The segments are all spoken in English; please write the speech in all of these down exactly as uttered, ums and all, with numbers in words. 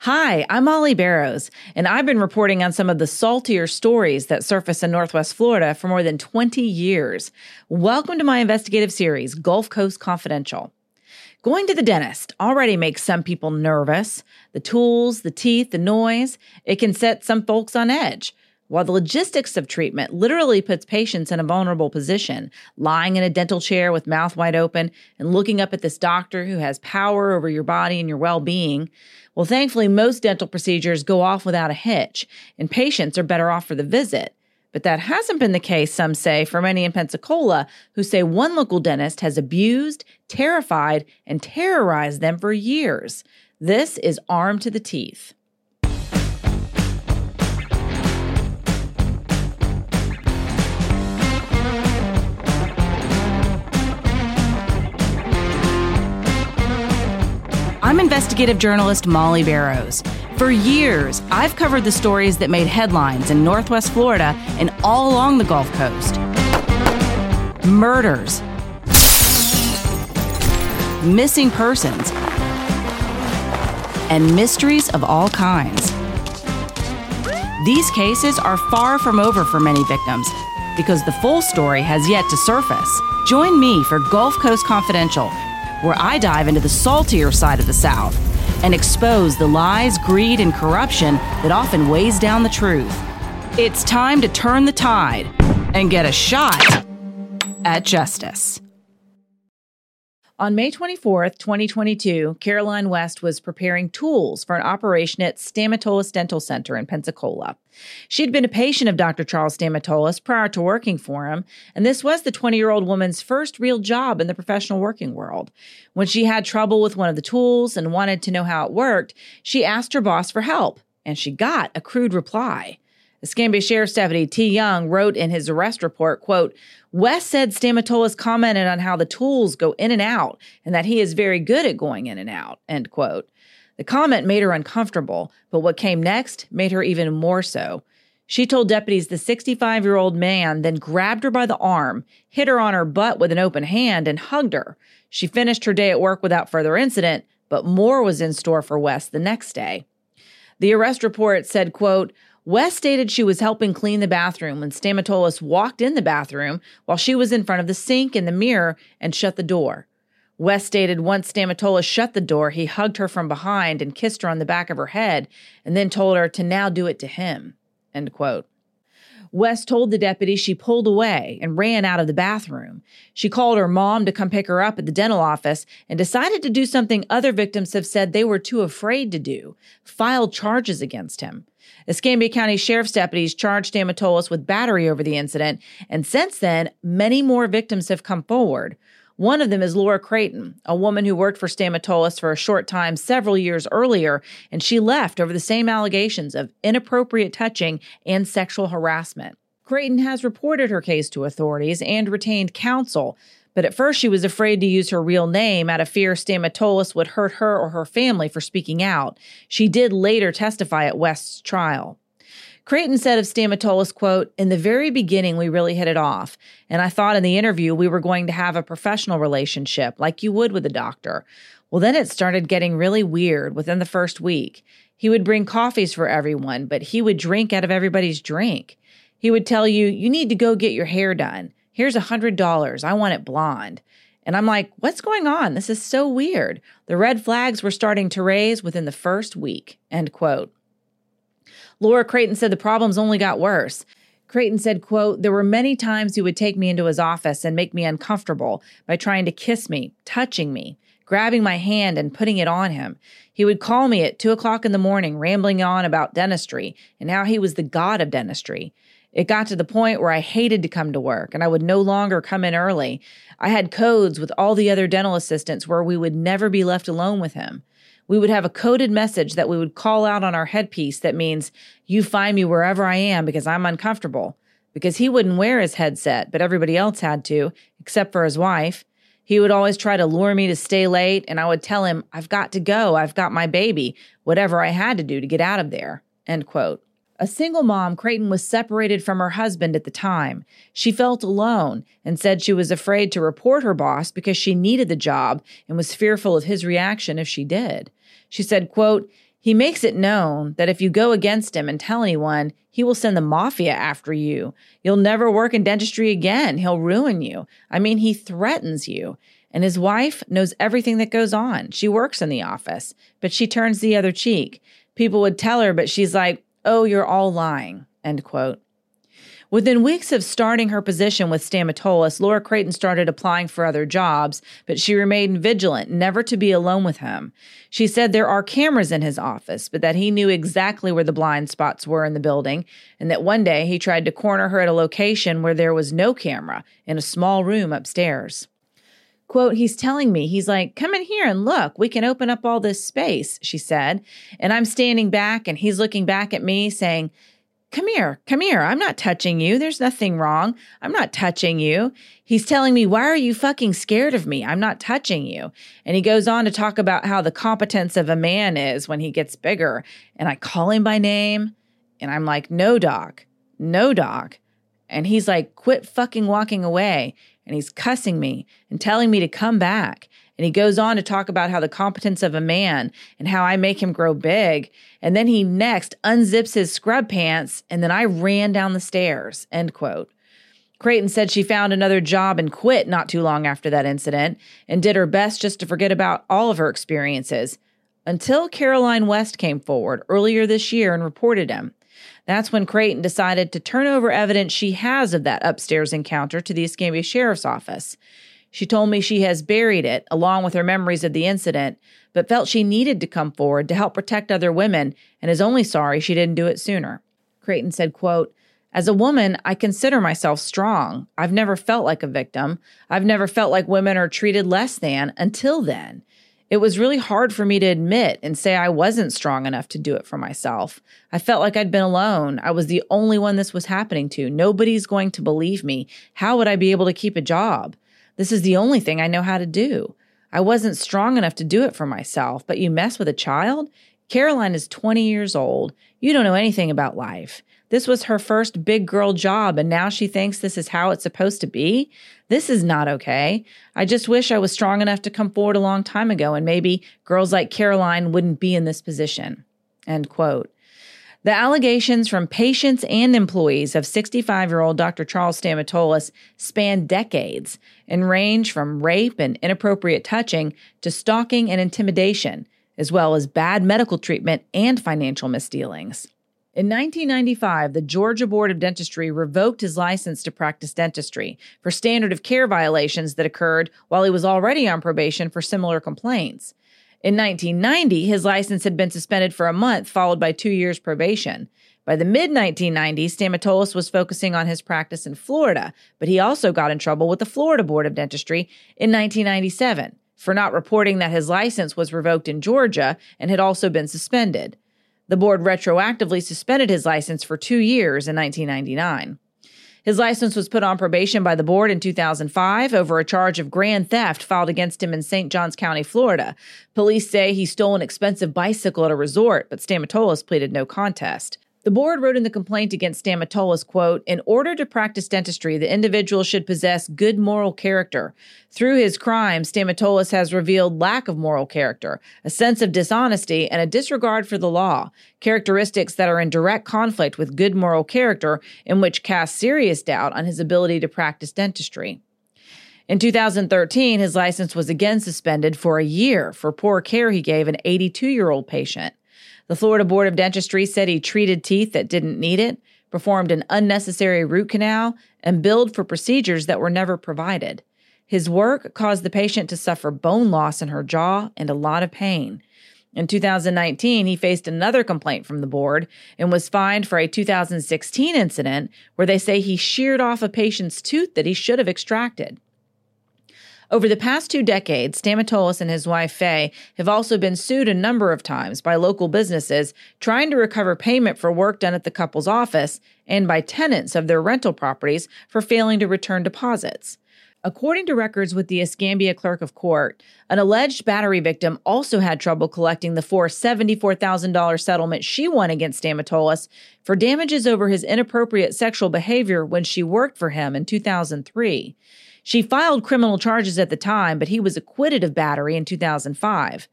Hi, I'm Mollye Barrows, and I've been reporting on some of the saltier stories that surface in Northwest Florida for more than twenty years. Welcome to my investigative series, Gulf Coast Confidential. Going to the dentist already makes some people nervous. The tools, the teeth, the noise, it can set some folks on edge. While the logistics of treatment literally puts patients in a vulnerable position, lying in a dental chair with mouth wide open and looking up at this doctor who has power over your body and your well-being, well, thankfully, most dental procedures go off without a hitch, and patients are better off for the visit. But that hasn't been the case, some say, for many in Pensacola, who say one local dentist has abused, terrified, and terrorized them for years. This is Armed to the Teeth. I'm investigative journalist Mollye Barrows. For years, I've covered the stories that made headlines in Northwest Florida and all along the Gulf Coast. Murders. Missing persons. And mysteries of all kinds. These cases are far from over for many victims because the full story has yet to surface. Join me for Gulf Coast Confidential, where I dive into the saltier side of the South and expose the lies, greed, and corruption that often weighs down the truth. It's time to turn the tide and get a shot at justice. On May twenty-fourth, twenty twenty-two, Caroline West was preparing tools for an operation at Stamatolis Dental Center in Pensacola. She'd been a patient of Doctor Charles Stamatolis prior to working for him, and this was the twenty-year-old woman's first real job in the professional working world. When she had trouble with one of the tools and wanted to know how it worked, she asked her boss for help, and she got a crude reply. Escambia Sheriff's Deputy T. Young wrote in his arrest report, quote, "West said Stamatolis commented on how the tools go in and out and that he is very good at going in and out," end quote. The comment made her uncomfortable, but what came next made her even more so. She told deputies the sixty-five-year-old man then grabbed her by the arm, hit her on her butt with an open hand, and hugged her. She finished her day at work without further incident, but more was in store for West the next day. The arrest report said, quote, "West stated she was helping clean the bathroom when Stamatolis walked in the bathroom while she was in front of the sink and the mirror and shut the door. West stated once Stamatolis shut the door, he hugged her from behind and kissed her on the back of her head and then told her to now do it to him," end quote. West told the deputy she pulled away and ran out of the bathroom. She called her mom to come pick her up at the dental office and decided to do something other victims have said they were too afraid to do, filed charges against him. Escambia County Sheriff's deputies charged Stamatolis with battery over the incident, and since then, many more victims have come forward. One of them is Laura Creighton, a woman who worked for Stamatolis for a short time several years earlier, and she left over the same allegations of inappropriate touching and sexual harassment. Creighton has reported her case to authorities and retained counsel, but at first she was afraid to use her real name out of fear Stamatolis would hurt her or her family for speaking out. She did later testify at West's trial. Creighton said of Stamatolis, quote, "In the very beginning, we really hit it off, and I thought in the interview we were going to have a professional relationship like you would with a doctor. Well, then it started getting really weird within the first week. He would bring coffees for everyone, but he would drink out of everybody's drink. He would tell you, you need to go get your hair done. Here's one hundred dollars. I want it blonde." And I'm like, what's going on? This is so weird. The red flags were starting to raise within the first week, end quote. Laura Creighton said the problems only got worse. Creighton said, quote, "There were many times he would take me into his office and make me uncomfortable by trying to kiss me, touching me, grabbing my hand and putting it on him. He would call me at two o'clock in the morning, rambling on about dentistry and how he was the god of dentistry. It got to the point where I hated to come to work, and I would no longer come in early. I had codes with all the other dental assistants where we would never be left alone with him. We would have a coded message that we would call out on our headpiece that means, you find me wherever I am because I'm uncomfortable. Because he wouldn't wear his headset, but everybody else had to, except for his wife. He would always try to lure me to stay late, and I would tell him, I've got to go, I've got my baby, whatever I had to do to get out of there," end quote. A single mom, Creighton was separated from her husband at the time. She felt alone and said she was afraid to report her boss because she needed the job and was fearful of his reaction if she did. She said, quote, He makes it known that if you go against him and tell anyone, he will send the mafia after you. You'll never work in dentistry again. He'll ruin you. I mean, he threatens you. And his wife knows everything that goes on. She works in the office, but she turns the other cheek. People would tell her, but she's like, oh, you're all lying, end quote. Within weeks of starting her position with Stamatolis, Laura Creighton started applying for other jobs, but she remained vigilant, never to be alone with him. She said there are cameras in his office, but that he knew exactly where the blind spots were in the building, and that one day he tried to corner her at a location where there was no camera, in a small room upstairs. Quote, he's telling me, he's like, come in here and look, we can open up all this space, she said. And I'm standing back and he's looking back at me saying, come here, come here, I'm not touching you, there's nothing wrong, I'm not touching you. He's telling me, why are you fucking scared of me? I'm not touching you. And he goes on to talk about how the competence of a man is when he gets bigger. And I call him by name and I'm like, no, doc, no, doc. And he's like, quit fucking walking away. And he's cussing me and telling me to come back. And he goes on to talk about how the competence of a man and how I make him grow big. And then he next unzips his scrub pants, and then I ran down the stairs, end quote. Creighton said she found another job and quit not too long after that incident and did her best just to forget about all of her experiences until Caroline West came forward earlier this year and reported him. That's when Creighton decided to turn over evidence she has of that upstairs encounter to the Escambia Sheriff's Office. She told me she has buried it, along with her memories of the incident, but felt she needed to come forward to help protect other women and is only sorry she didn't do it sooner. Creighton said, quote, as a woman, I consider myself strong. I've never felt like a victim. I've never felt like women are treated less than until then. It was really hard for me to admit and say I wasn't strong enough to do it for myself. I felt like I'd been alone. I was the only one this was happening to. Nobody's going to believe me. How would I be able to keep a job? This is the only thing I know how to do. I wasn't strong enough to do it for myself, but you mess with a child? Caroline is twenty years old. You don't know anything about life. This was her first big girl job, and now she thinks this is how it's supposed to be? This is not okay. I just wish I was strong enough to come forward a long time ago, and maybe girls like Caroline wouldn't be in this position, end quote. The allegations from patients and employees of sixty-five-year-old Doctor Charles Stamatolis span decades and range from rape and inappropriate touching to stalking and intimidation, as well as bad medical treatment and financial misdealings. In nineteen ninety-five, the Georgia Board of Dentistry revoked his license to practice dentistry for standard of care violations that occurred while he was already on probation for similar complaints. In nineteen ninety, his license had been suspended for a month, followed by two years probation. By the mid nineteen nineties, Stamatolis was focusing on his practice in Florida, but he also got in trouble with the Florida Board of Dentistry in nineteen ninety-seven for not reporting that his license was revoked in Georgia and had also been suspended. The board retroactively suspended his license for two years in nineteen ninety-nine. His license was put on probation by the board in two thousand five over a charge of grand theft filed against him in Saint Johns County, Florida. Police say he stole an expensive bicycle at a resort, but Stamatolis pleaded no contest. The board wrote in the complaint against Stamatolis, quote, in order to practice dentistry, the individual should possess good moral character. Through his crimes, Stamatolis has revealed lack of moral character, a sense of dishonesty, and a disregard for the law, characteristics that are in direct conflict with good moral character and which cast serious doubt on his ability to practice dentistry. In two thousand thirteen, his license was again suspended for a year for poor care he gave an eighty-two-year-old patient. The Florida Board of Dentistry said he treated teeth that didn't need it, performed an unnecessary root canal, and billed for procedures that were never provided. His work caused the patient to suffer bone loss in her jaw and a lot of pain. In two thousand nineteen, he faced another complaint from the board and was fined for a two thousand sixteen incident where they say he sheared off a patient's tooth that he should have extracted. Over the past two decades, Stamatolis and his wife, Faye, have also been sued a number of times by local businesses trying to recover payment for work done at the couple's office and by tenants of their rental properties for failing to return deposits. According to records with the Escambia Clerk of Court, an alleged battery victim also had trouble collecting the four hundred seventy-four thousand dollars settlement she won against Stamatolis for damages over his inappropriate sexual behavior when she worked for him in two thousand three. She filed criminal charges at the time, but he was acquitted of battery in two thousand five.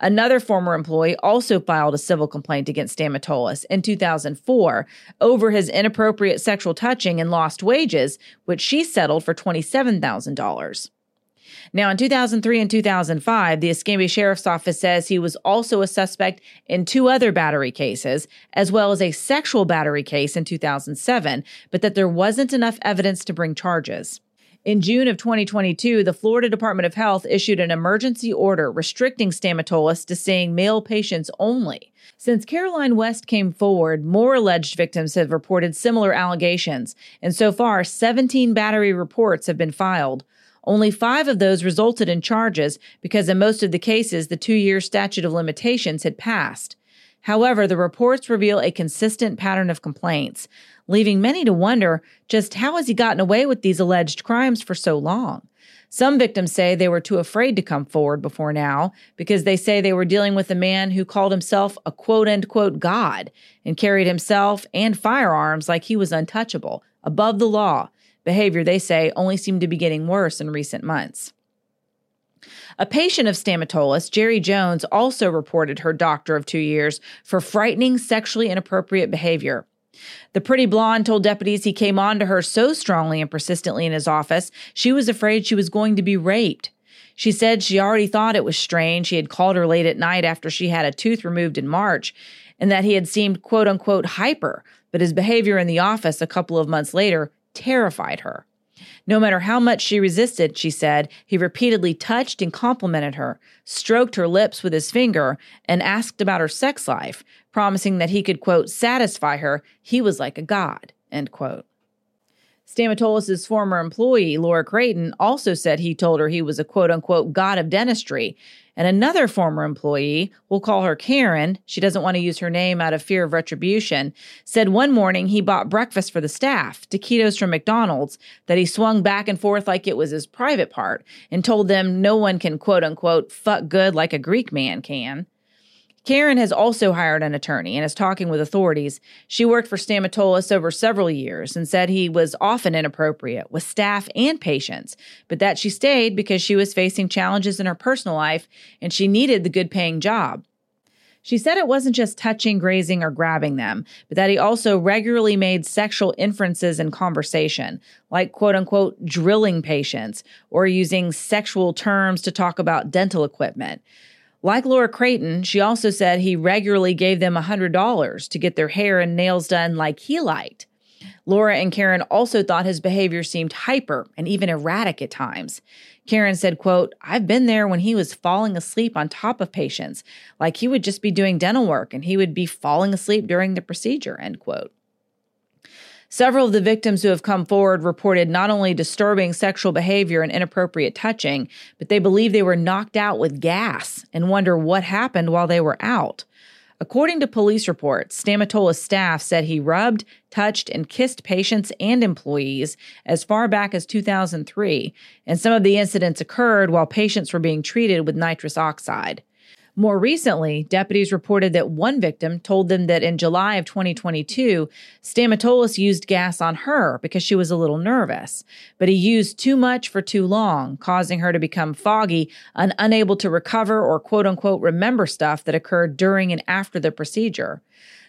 Another former employee also filed a civil complaint against Stamatolis in two thousand four over his inappropriate sexual touching and lost wages, which she settled for twenty-seven thousand dollars. Now, in two thousand three and two thousand five, the Escambia Sheriff's Office says he was also a suspect in two other battery cases, as well as a sexual battery case in two thousand seven, but that there wasn't enough evidence to bring charges. In June of twenty twenty-two, the Florida Department of Health issued an emergency order restricting Stamatolis to seeing male patients only. Since Caroline West came forward, more alleged victims have reported similar allegations, and so far, seventeen battery reports have been filed. Only five of those resulted in charges because in most of the cases, the two-year statute of limitations had passed. However, the reports reveal a consistent pattern of complaints, leaving many to wonder just how has he gotten away with these alleged crimes for so long? Some victims say they were too afraid to come forward before now because they say they were dealing with a man who called himself a quote-unquote god and carried himself and firearms like he was untouchable, above the law. Behavior, they say, only seemed to be getting worse in recent months. A patient of Stamatolis, Jerry Jones, also reported her doctor of two years for frightening sexually inappropriate behavior. The pretty blonde told deputies he came on to her so strongly and persistently in his office, she was afraid she was going to be raped. She said she already thought it was strange he had called her late at night after she had a tooth removed in March, and that he had seemed quote-unquote hyper, but his behavior in the office a couple of months later terrified her. No matter how much she resisted, she said, he repeatedly touched and complimented her, stroked her lips with his finger, and asked about her sex life, promising that he could, quote, satisfy her. He was like a god, end quote. Stamatolis's former employee, Laura Creighton, also said he told her he was a quote-unquote god of dentistry, and another former employee, we'll call her Karen, she doesn't want to use her name out of fear of retribution, said one morning he bought breakfast for the staff, taquitos from McDonald's, that he swung back and forth like it was his private part, and told them no one can quote-unquote fuck good like a Greek man can. Karen has also hired an attorney and is talking with authorities. She worked for Stamatolis over several years and said he was often inappropriate with staff and patients, but that she stayed because she was facing challenges in her personal life and she needed the good-paying job. She said it wasn't just touching, grazing, or grabbing them, but that he also regularly made sexual inferences in conversation, like quote-unquote drilling patients or using sexual terms to talk about dental equipment. Like Laura Creighton, she also said he regularly gave them one hundred dollars to get their hair and nails done like he liked. Laura and Karen also thought his behavior seemed hyper and even erratic at times. Karen said, quote, I've been there when he was falling asleep on top of patients, like he would just be doing dental work and he would be falling asleep during the procedure, end quote. Several of the victims who have come forward reported not only disturbing sexual behavior and inappropriate touching, but they believe they were knocked out with gas and wonder what happened while they were out. According to police reports, Stamatolis staff said he rubbed, touched, and kissed patients and employees as far back as two thousand three, and some of the incidents occurred while patients were being treated with nitrous oxide. More recently, deputies reported that one victim told them that in July of twenty twenty-two, Stamatolis used gas on her because she was a little nervous, but he used too much for too long, causing her to become foggy and unable to recover or quote-unquote remember stuff that occurred during and after the procedure.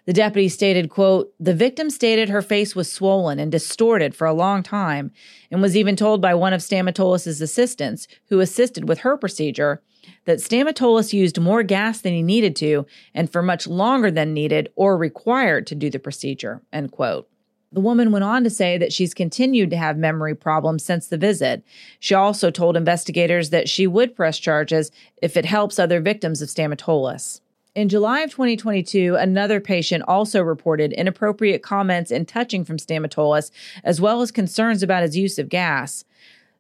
The deputy stated, quote, the victim stated her face was swollen and distorted for a long time and was even told by one of Stamatolis's assistants, who assisted with her procedure, that Stamatolis used more gas than he needed to and for much longer than needed or required to do the procedure, end quote. The woman went on to say that she's continued to have memory problems since the visit. She also told investigators that she would press charges if it helps other victims of Stamatolis. In July of twenty twenty-two, another patient also reported inappropriate comments and touching from Stamatolis, as well as concerns about his use of gas.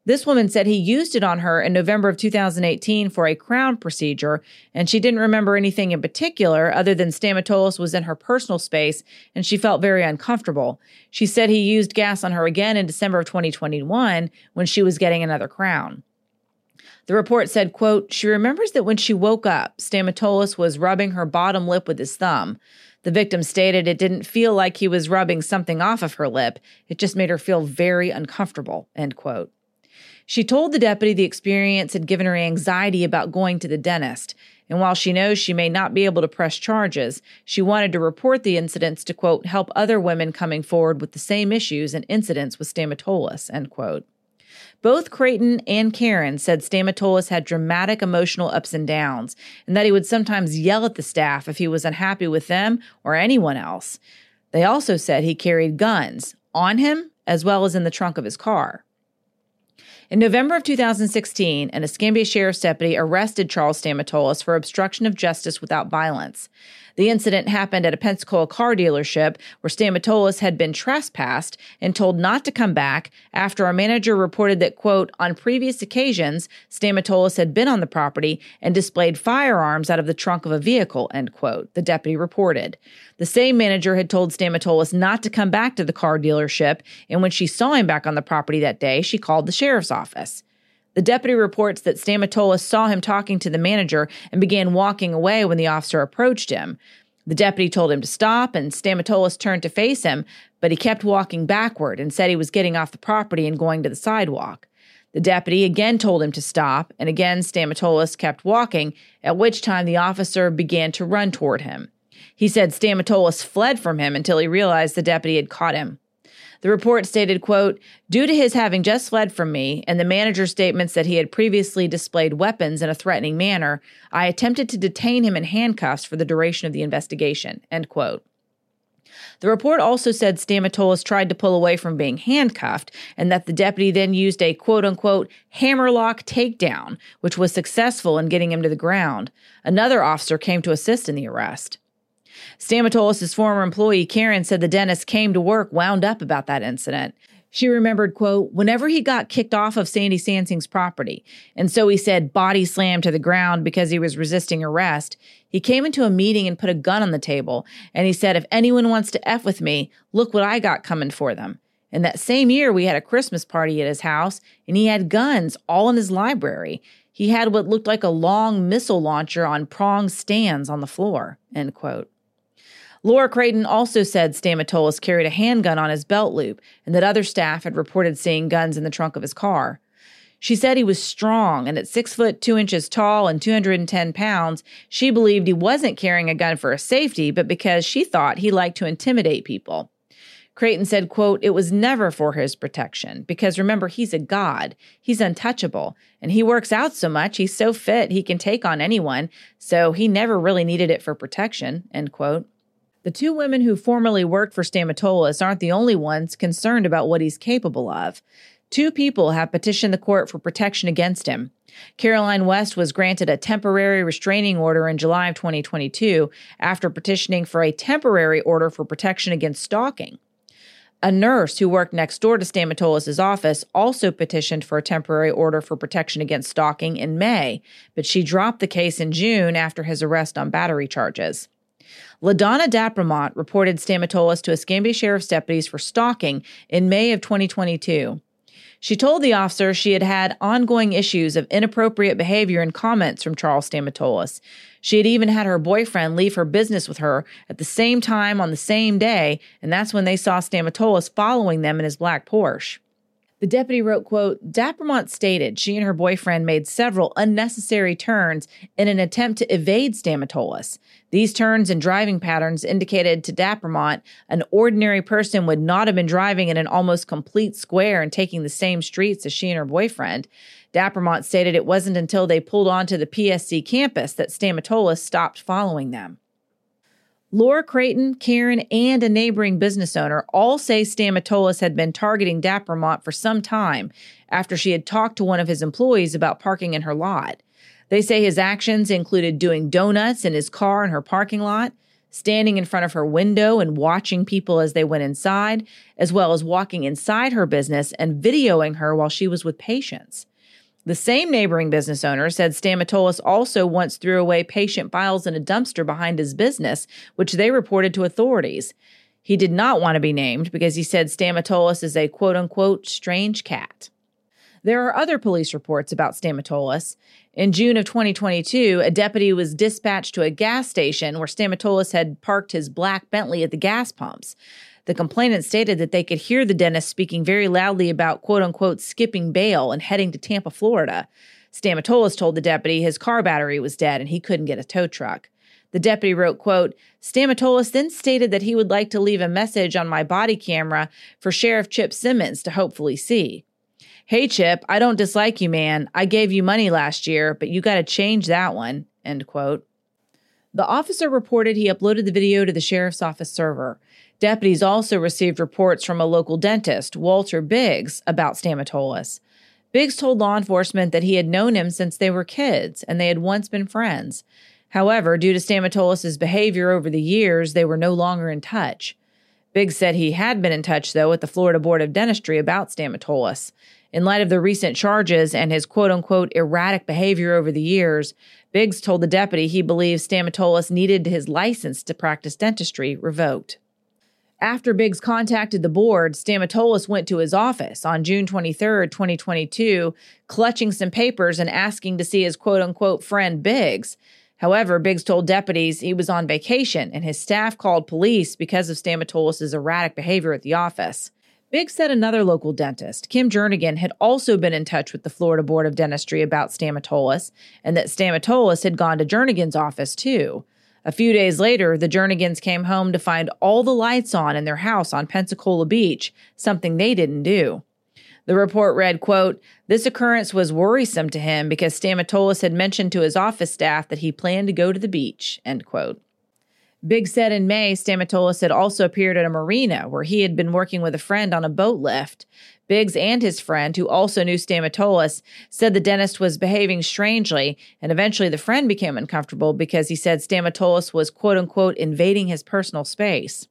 This woman said he used it on her in November of two thousand eighteen for a crown procedure, and she didn't remember anything in particular other than Stamatolis was in her personal space, and she felt very uncomfortable. She said he used gas on her again in December of twenty twenty-one when she was getting another crown. The report said, quote, she remembers that when she woke up, Stamatolis was rubbing her bottom lip with his thumb. The victim stated it didn't feel like he was rubbing something off of her lip. It just made her feel very uncomfortable, end quote. She told the deputy the experience had given her anxiety about going to the dentist, and while she knows she may not be able to press charges, she wanted to report the incidents to, quote, help other women coming forward with the same issues and incidents with Stamatolis, end quote. Both Creighton and Karen said Stamatolis had dramatic emotional ups and downs, and that he would sometimes yell at the staff if he was unhappy with them or anyone else. They also said he carried guns on him as well as in the trunk of his car. In November of two thousand sixteen, an Escambia Sheriff's deputy arrested Charles Stamatolis for obstruction of justice without violence. The incident happened at a Pensacola car dealership where Stamatolis had been trespassed and told not to come back after a manager reported that, quote, on previous occasions, Stamatolis had been on the property and displayed firearms out of the trunk of a vehicle, end quote, the deputy reported. The same manager had told Stamatolis not to come back to the car dealership, and when she saw him back on the property that day, she called the sheriff's office. The deputy reports that Stamatolis saw him talking to the manager and began walking away when the officer approached him. The deputy told him to stop, and Stamatolis turned to face him, but he kept walking backward and said he was getting off the property and going to the sidewalk. The deputy again told him to stop, and again Stamatolis kept walking, at which time the officer began to run toward him. He said Stamatolis fled from him until he realized the deputy had caught him. The report stated, quote, due to his having just fled from me and the manager's statements that he had previously displayed weapons in a threatening manner, I attempted to detain him in handcuffs for the duration of the investigation, end quote. The report also said Stamatolis tried to pull away from being handcuffed and that the deputy then used a quote-unquote hammerlock takedown, which was successful in getting him to the ground. Another officer came to assist in the arrest. Stamatolis' former employee, Karen, said the dentist came to work wound up about that incident. She remembered, quote, whenever he got kicked off of Sandy Sansing's property, and so he said body slammed to the ground because he was resisting arrest, he came into a meeting and put a gun on the table, and he said, if anyone wants to F with me, look what I got coming for them. And that same year, we had a Christmas party at his house, and he had guns all in his library. He had what looked like a long missile launcher on prong stands on the floor, end quote. Laura Creighton also said Stamatolis carried a handgun on his belt loop and that other staff had reported seeing guns in the trunk of his car. She said he was strong, and at six foot two inches tall and two hundred ten pounds, she believed he wasn't carrying a gun for his safety, but because she thought he liked to intimidate people. Creighton said, quote, it was never for his protection, because remember, he's a god, he's untouchable, and he works out so much, he's so fit, he can take on anyone, so he never really needed it for protection, end quote. The two women who formerly worked for Stamatolis aren't the only ones concerned about what he's capable of. Two people have petitioned the court for protection against him. Caroline West was granted a temporary restraining order in July of twenty twenty-two after petitioning for a temporary order for protection against stalking. A nurse who worked next door to Stamatolis' office also petitioned for a temporary order for protection against stalking in May, but she dropped the case in June after his arrest on battery charges. LaDonna Dapremont reported Stamatolis to Escambia Sheriff's deputies for stalking in May of twenty twenty-two. She told the officer she had had ongoing issues of inappropriate behavior and comments from Charles Stamatolis. She had even had her boyfriend leave her business with her at the same time on the same day, and that's when they saw Stamatolis following them in his black Porsche. The deputy wrote, quote, Dapremont stated she and her boyfriend made several unnecessary turns in an attempt to evade Stamatolis. These turns and driving patterns indicated to Dapremont an ordinary person would not have been driving in an almost complete square and taking the same streets as she and her boyfriend. Dapremont stated it wasn't until they pulled onto the P S C campus that Stamatolis stopped following them. Laura Creighton, Karen, and a neighboring business owner all say Stamatolis had been targeting Dapremont for some time after she had talked to one of his employees about parking in her lot. They say his actions included doing donuts in his car in her parking lot, standing in front of her window and watching people as they went inside, as well as walking inside her business and videoing her while she was with patients. The same neighboring business owner said Stamatolis also once threw away patient files in a dumpster behind his business, which they reported to authorities. He did not want to be named because he said Stamatolis is a quote-unquote strange cat. There are other police reports about Stamatolis. In June of twenty twenty-two, a deputy was dispatched to a gas station where Stamatolis had parked his black Bentley at the gas pumps. The complainant stated that they could hear the dentist speaking very loudly about, quote-unquote, skipping bail and heading to Tampa, Florida. Stamatolis told the deputy his car battery was dead and he couldn't get a tow truck. The deputy wrote, quote, Stamatolis then stated that he would like to leave a message on my body camera for Sheriff Chip Simmons to hopefully see. Hey, Chip, I don't dislike you, man. I gave you money last year, but you got to change that one, end quote. The officer reported he uploaded the video to the sheriff's office server. Deputies also received reports from a local dentist, Walter Biggs, about Stamatolis. Biggs told law enforcement that he had known him since they were kids and they had once been friends. However, due to Stamatolis' behavior over the years, they were no longer in touch. Biggs said he had been in touch, though, with the Florida Board of Dentistry about Stamatolis. In light of the recent charges and his quote-unquote erratic behavior over the years, Biggs told the deputy he believes Stamatolis needed his license to practice dentistry revoked. After Biggs contacted the board, Stamatolis went to his office on June twenty-third, twenty twenty-two, clutching some papers and asking to see his quote-unquote friend Biggs. However, Biggs told deputies he was on vacation and his staff called police because of Stamatolis' erratic behavior at the office. Biggs said another local dentist, Kim Jernigan, had also been in touch with the Florida Board of Dentistry about Stamatolis and that Stamatolis had gone to Jernigan's office, too. A few days later, the Jernigans came home to find all the lights on in their house on Pensacola Beach, something they didn't do. The report read, quote, this occurrence was worrisome to him because Stamatolis had mentioned to his office staff that he planned to go to the beach, end quote. Biggs said in May, Stamatolis had also appeared at a marina where he had been working with a friend on a boat lift. Biggs and his friend, who also knew Stamatolis, said the dentist was behaving strangely, and eventually the friend became uncomfortable because he said Stamatolis was, quote-unquote, invading his personal space.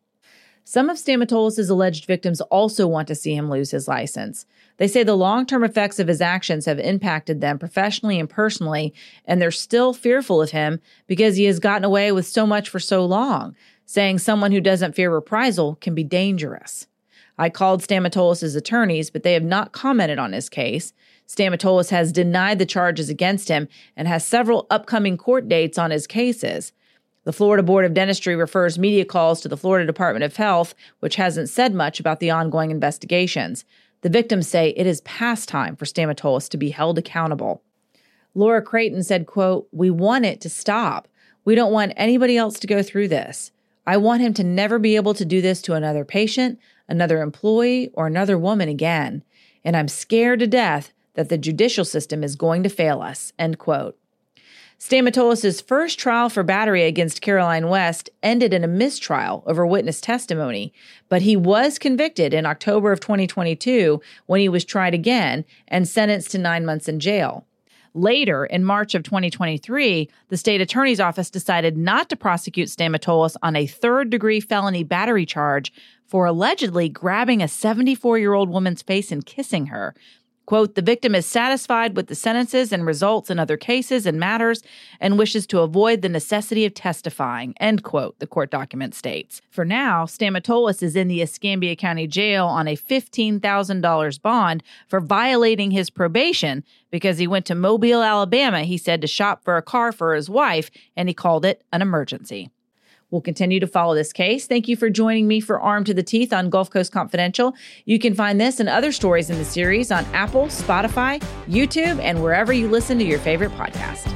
Some of Stamatolis' alleged victims also want to see him lose his license. They say the long-term effects of his actions have impacted them professionally and personally, and they're still fearful of him because he has gotten away with so much for so long, saying someone who doesn't fear reprisal can be dangerous. I called Stamatolis' attorneys, but they have not commented on his case. Stamatolis has denied the charges against him and has several upcoming court dates on his cases. The Florida Board of Dentistry refers media calls to the Florida Department of Health, which hasn't said much about the ongoing investigations. The victims say it is past time for Stamatolis to be held accountable. Laura Creighton said, quote, we want it to stop. We don't want anybody else to go through this. I want him to never be able to do this to another patient, another employee, or another woman again. And I'm scared to death that the judicial system is going to fail us, end quote. Stamatolis' first trial for battery against Caroline West ended in a mistrial over witness testimony, but he was convicted in October of twenty twenty-two when he was tried again and sentenced to nine months in jail. Later, in March of twenty twenty-three, the state attorney's office decided not to prosecute Stamatolis on a third-degree felony battery charge for allegedly grabbing a seventy-four-year-old woman's face and kissing her. Quote, the victim is satisfied with the sentences and results in other cases and matters and wishes to avoid the necessity of testifying, end quote, the court document states. For now, Stamatolis is in the Escambia County Jail on a fifteen thousand dollars bond for violating his probation because he went to Mobile, Alabama, he said, to shop for a car for his wife, and he called it an emergency. We'll continue to follow this case. Thank you for joining me for Armed to the Teeth on Gulf Coast Confidential. You can find this and other stories in the series on Apple, Spotify, YouTube, and wherever you listen to your favorite podcast.